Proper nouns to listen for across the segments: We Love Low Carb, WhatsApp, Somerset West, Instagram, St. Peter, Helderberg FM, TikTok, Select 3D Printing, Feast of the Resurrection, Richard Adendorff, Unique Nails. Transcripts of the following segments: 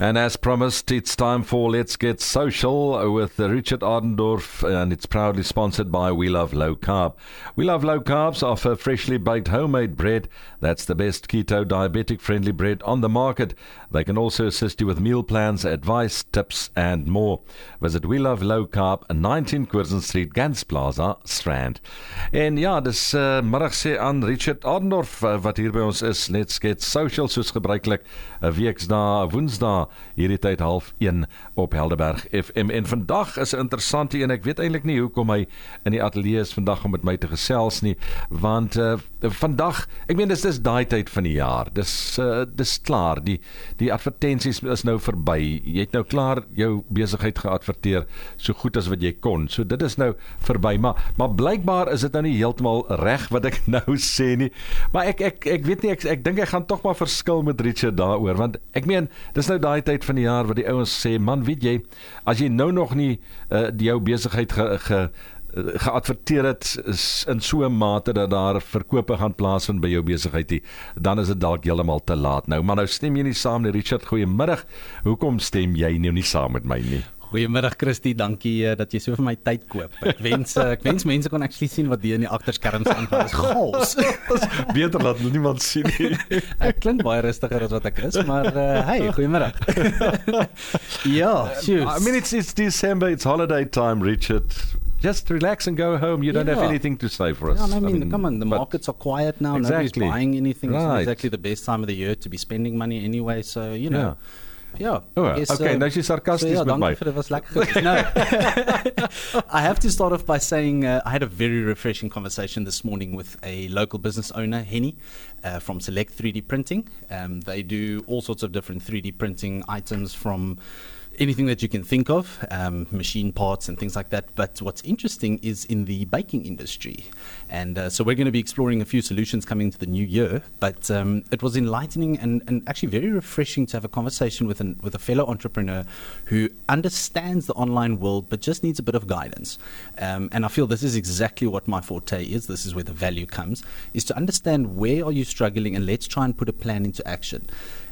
And as promised, it's time for Let's Get Social with Richard Adendorff, and it's proudly sponsored by We Love Low Carb. We Love Low Carbs offer freshly baked homemade bread. That's the best keto diabetic-friendly bread on the market. They can also assist you with meal plans, advice, tips, and more. Visit We Love Low Carb, 19 Curzon Street, Gans Plaza, Strand. En ja, dis middag sê aan Richard Adendorff wat hier by ons is. Let's Get Social, soos gebruiklik, weksdae, woensdae, hierdie tyd 12:30 op Helderberg FM. En vandag is 'n interessante en ek weet eintlik nie hoekom hy in die ateljee is vandag om met my te gesels nie, want vandag, ek meen dis daai tyd van die jaar, dis klaar, die advertensies is nou verby, jy het nou klaar jou besigheid geadverteer so goed as wat jy kon, so dit is nou verby, maar blykbaar is dit nou nie heeltemal reg wat ek nou sê nie, maar ek weet nie, ek dink ek gaan tog maar verskil met Richard daaroor, want ek meen, dis nou daai tyd van die jaar wat die ouens sê, man, weet jy, as jy nou nog nie jou besigheid geadverteer het in so'n mate dat daar verkope gaan plaasvind by jou besigheid, dan is dit dalk heeltemal te laat nou, maar nou stem jy nie saam nie, Richard, goeiemiddag, hoekom stem jy nou nie saam met my nie? Goeiemiddag Christie, dankie dat jy so vir my tyd koop. Ek wens mense kon actually sien wat die in die achterskerms aangaan is. Goals! Beter laat niemand sien. Ek klink baie rustiger as wat ek is, maar hey, goeiemiddag. Ja, cheers. I mean, it's December, it's holiday time, Richard. Just relax and go home. You don't have anything to say for us. Yeah, I mean, come on, the markets are quiet now. Exactly. Nobody's buying anything. Right. It's exactly the best time of the year to be spending money anyway, so, you know. Yeah. Yeah. Okay, now she's sarcastic with me. I have to start off by saying I had a very refreshing conversation this morning with a local business owner, Henny, from Select 3D Printing. They do all sorts of different 3D printing items from anything that you can think of, machine parts and things like that. But what's interesting is in the baking industry. And so we're going to be exploring a few solutions coming into the new year. But it was enlightening and actually very refreshing to have a conversation with a fellow entrepreneur who understands the online world but just needs a bit of guidance. And I feel this is exactly what my forte is. This is where the value comes, is to understand where are you struggling and let's try and put a plan into action.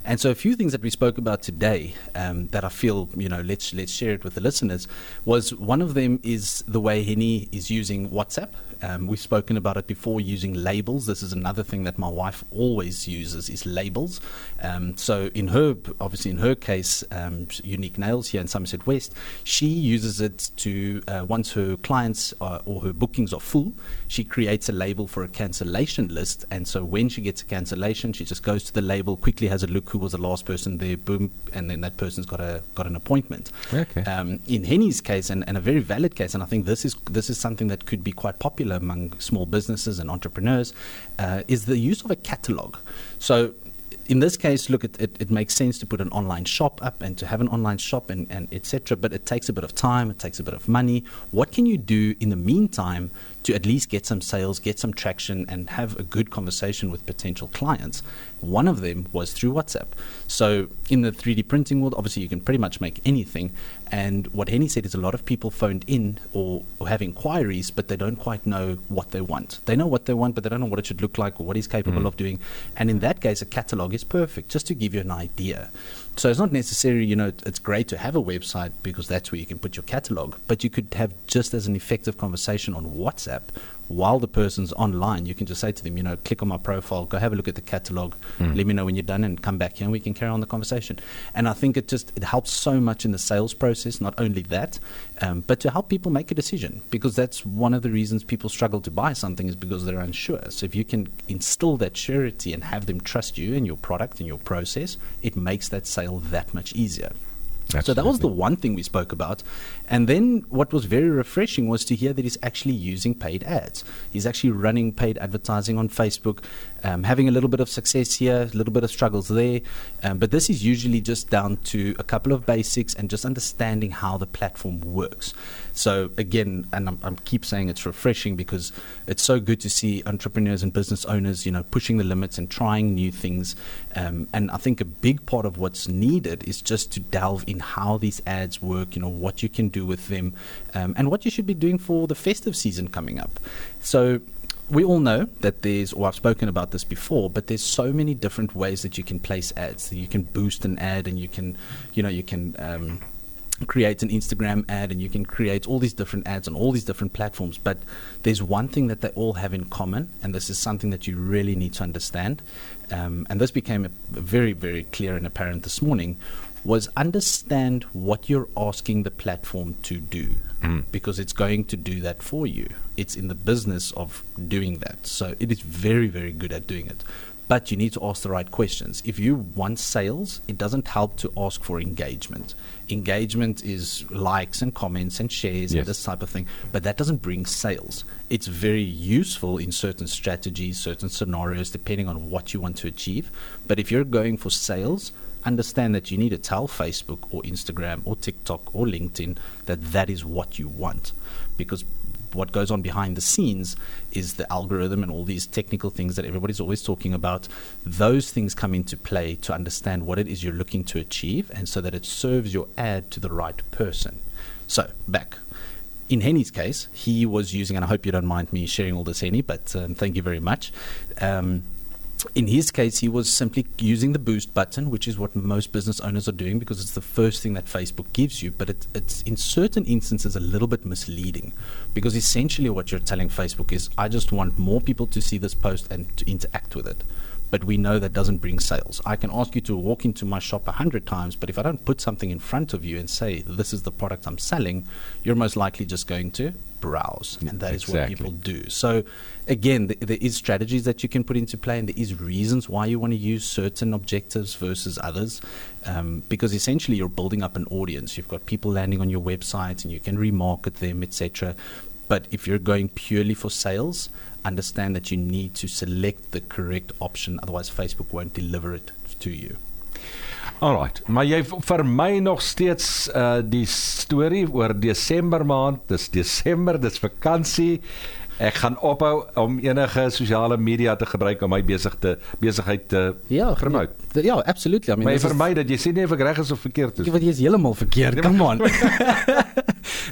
And so a few things that we spoke about today that I feel, you know, let's share it with the listeners, was one of them is the way Henny is using WhatsApp. We've spoken about it before, using labels. This is another thing that my wife always uses, is labels. So in her case, Unique Nails here in Somerset West, she uses it to, once her clients or her bookings are full, she creates a label for a cancellation list. And so when she gets a cancellation, she just goes to the label, quickly has a look who was the last person there, boom, and then that person's got an appointment. Okay. In Henny's case, and a very valid case, and I think this is something that could be quite popular among small businesses and entrepreneurs, is the use of a catalog. So in this case, look, it makes sense to put an online shop up and to have an online shop and et cetera, but it takes a bit of time, it takes a bit of money. What can you do in the meantime to at least get some sales, get some traction, and have a good conversation with potential clients? One of them was through WhatsApp. So in the 3D printing world, obviously you can pretty much make anything. And what Henny said is a lot of people phoned in or have inquiries, but they don't quite know what they want. They know what they want, but they don't know what it should look like or what it's capable of doing. And in that case, a catalog is perfect, just to give you an idea. So it's not necessary, you know, it's great to have a website because that's where you can put your catalog, but you could have just as an effective conversation on WhatsApp while the person's online. You can just say to them, you know, click on my profile, go have a look at the catalog, let me know when you're done and come back here and we can carry on the conversation. And I think it helps so much in the sales process, not only that, but to help people make a decision, because that's one of the reasons people struggle to buy something is because they're unsure. So if you can instill that surety and have them trust you and your product and your process, it makes that sale that much easier. Absolutely. So that was the one thing we spoke about. And then what was very refreshing was to hear that he's actually using paid ads. He's actually running paid advertising on Facebook, having a little bit of success here, a little bit of struggles there. But this is usually just down to a couple of basics and just understanding how the platform works. So again, and I keep saying it's refreshing because it's so good to see entrepreneurs and business owners, you know, pushing the limits and trying new things. And I think a big part of what's needed is just to delve in how these ads work, you know, what you can do with them, and what you should be doing for the festive season coming up. So we all know that there's, or I've spoken about this before, but there's so many different ways that you can place ads. You can boost an ad, and you can, you know, you can create an Instagram ad, and you can create all these different ads on all these different platforms. But there's one thing that they all have in common, and this is something that you really need to understand. And this became very, very clear and apparent this morning, was understand what you're asking the platform to do, because it's going to do that for you. It's in the business of doing that. So it is very, very good at doing it. But you need to ask the right questions. If you want sales, it doesn't help to ask for engagement. Engagement is likes and comments and shares, yes, and this type of thing, but that doesn't bring sales. It's very useful in certain strategies, certain scenarios, depending on what you want to achieve. But if you're going for sales, understand that you need to tell Facebook or Instagram or TikTok or LinkedIn that that is what you want, because what goes on behind the scenes is the algorithm and all these technical things that everybody's always talking about. Those things come into play to understand what it is you're looking to achieve, and so that it serves your ad to the right person. So back in Henny's case, he was using, and I hope you don't mind me sharing all this, Henny, but thank you very much. In his case, he was simply using the boost button, which is what most business owners are doing, because it's the first thing that Facebook gives you. But it's in certain instances a little bit misleading, because essentially what you're telling Facebook is, I just want more people to see this post and to interact with it. But we know that doesn't bring sales. I can ask you to walk into my shop 100 times, but if I don't put something in front of you and say, this is the product I'm selling, you're most likely just going to browse. And that is what people do. So again, there is strategies that you can put into play, and there is reasons why you want to use certain objectives versus others, because essentially you're building up an audience. You've got people landing on your website, and you can remarket them, etc. But if you're going purely for sales, understand that you need to select the correct option, otherwise Facebook won't deliver it to you. Alright, maar jy vir my nog steeds die storie oor Desember maand, dis Desember, dis vakansie. Ek gaan ophou om enige sosiale media te gebruik om my besigheid te promote. Ja, absoluut. I mean, maar vir my dat jy sê nie of ek reg is of verkeerd is. Want jy is heeltemal verkeerd. Come on.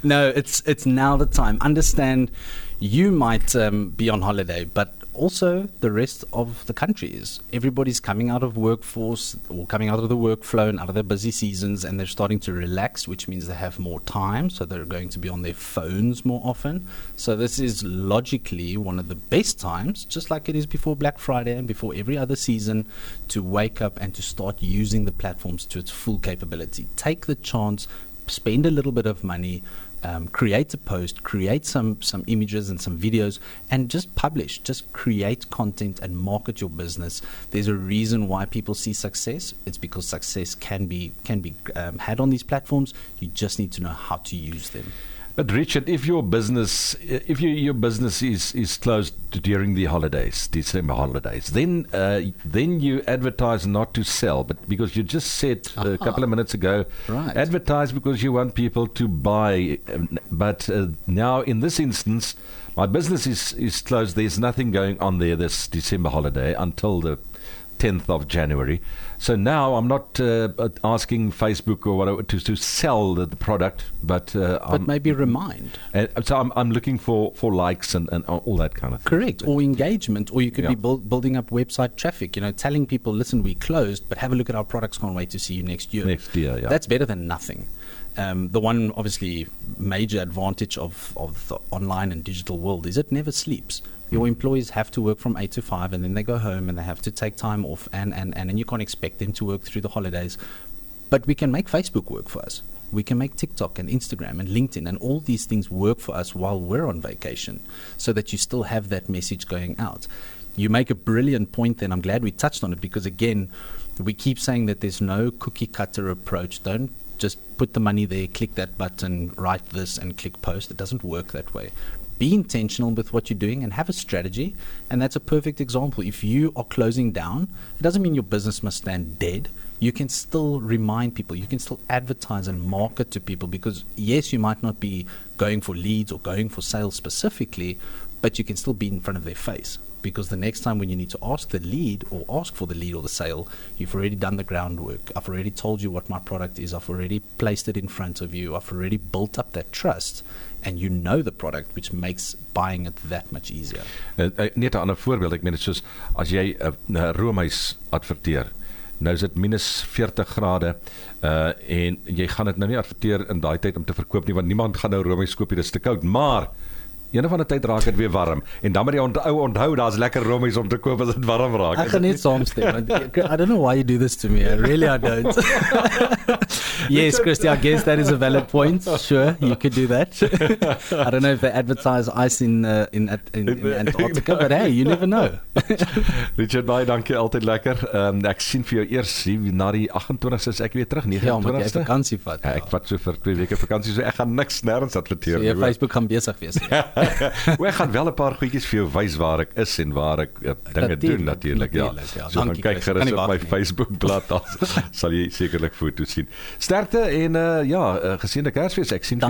No, it's now the time. Understand, you might be on holiday, but also the rest of the country is. Everybody's coming out of workforce, or coming out of the workflow and out of their busy seasons, and they're starting to relax, which means they have more time, so they're going to be on their phones more often. So this is logically one of the best times, just like it is before Black Friday and before every other season, to wake up and to start using the platforms to its full capability. Take the chance, spend a little bit of money, create a post, create some images and some videos, and just publish. Just create content and market your business. There's a reason why people see success. It's because success can be had on these platforms. You just need to know how to use them. But Richard, if your business is closed during the holidays, December holidays, then you advertise not to sell, but because you just said a couple of minutes ago, right, advertise because you want people to buy. But now in this instance, my business is closed. There's nothing going on there this December holiday until the 10th of January. So now I'm not asking Facebook or whatever to sell the product, but maybe remind. So I'm looking for likes and all that kind of thing. Correct, or engagement, or you could be building up website traffic. You know, telling people, listen, we closed, but have a look at our products. Can't wait to see you next year. Next year, yeah. That's better than nothing. The one obviously major advantage of the online and digital world is it never sleeps. Your employees have to work from 8 to 5, and then they go home and they have to take time off, and you can't expect them to work through the holidays. But we can make Facebook work for us. We can make TikTok and Instagram and LinkedIn and all these things work for us while we're on vacation, so that you still have that message going out. You make a brilliant point then. I'm glad we touched on it, because again, we keep saying that there's no cookie cutter approach. Don't just put the money there, click that button, write this and click post. It doesn't work that way. Be intentional with what you're doing and have a strategy. And that's a perfect example. If you are closing down, it doesn't mean your business must stand dead. You can still remind people. You can still advertise and market to people, because yes, you might not be going for leads or going for sales specifically, but you can still be in front of their face. because the next time when you need to ask the lead or ask for the lead or the sale, you've already done the groundwork. I've already told you what my product is. I've already placed it in front of you. I've already built up that trust. And you know the product, which makes buying it that much easier. Net 'n ander voorbeeld, ek meen dit soos as jy 'n roomhuis adverteer. Nou is dit minus 40 grade en jy gaan dit nou nie adverteer in daai tyd om te verkoop nie, want niemand gaan nou roomhuis koop, dit is te koud, maar een van die tyd raak het weer warm, en dan moet jy onthou, daar is lekker romies om te koop as het warm raak. Ek gaan net saamstem. I don't know why you do this to me, I don't. Yes, Christy, I guess that is a valid point, sure, you could do that. I don't know if they advertise ice in Antarctica, but hey, you never know. Richard, baie dankie, altyd lekker. Ek sien vir jou eers, na die 28ste is ek weer terug, 29ste. Ja, maar jy vakantie vat. Ja. Ek vat so vir 2 weke vakantie, so ek gaan niks nergens adverteer. So jy Facebook gaan besig wees. Ek gaan wel 'n paar goedjies vir jou wys waar ek is en waar ek dinge doen natuurlik. Ja. So gaan kyk gerus op my Facebookblad, sal jy sekerlik foto's sien. Sterkte en geseënde Kersfees. Ek sien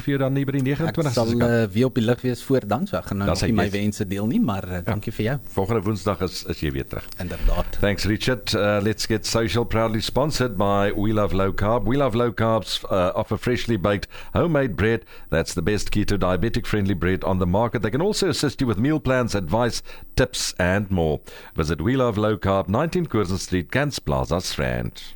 vir jou dan nie by die 29ste. Ek sal weer op die lig wees voor dan, so ek gaan nou nie my wense deel nie, maar dankie vir jou. Volgende Woensdag is jy weer terug. Inderdaad. Thanks Richard. Let's Get Social proudly sponsored by We Love Low Carb. We Love Low Carbs offer freshly baked homemade bread. That's the best keto diabetic friendly bread on the market. They can also assist you with meal plans, advice, tips and more. Visit We Love Low Carb, 19 Curzon Street, Gans Plaza, Strand.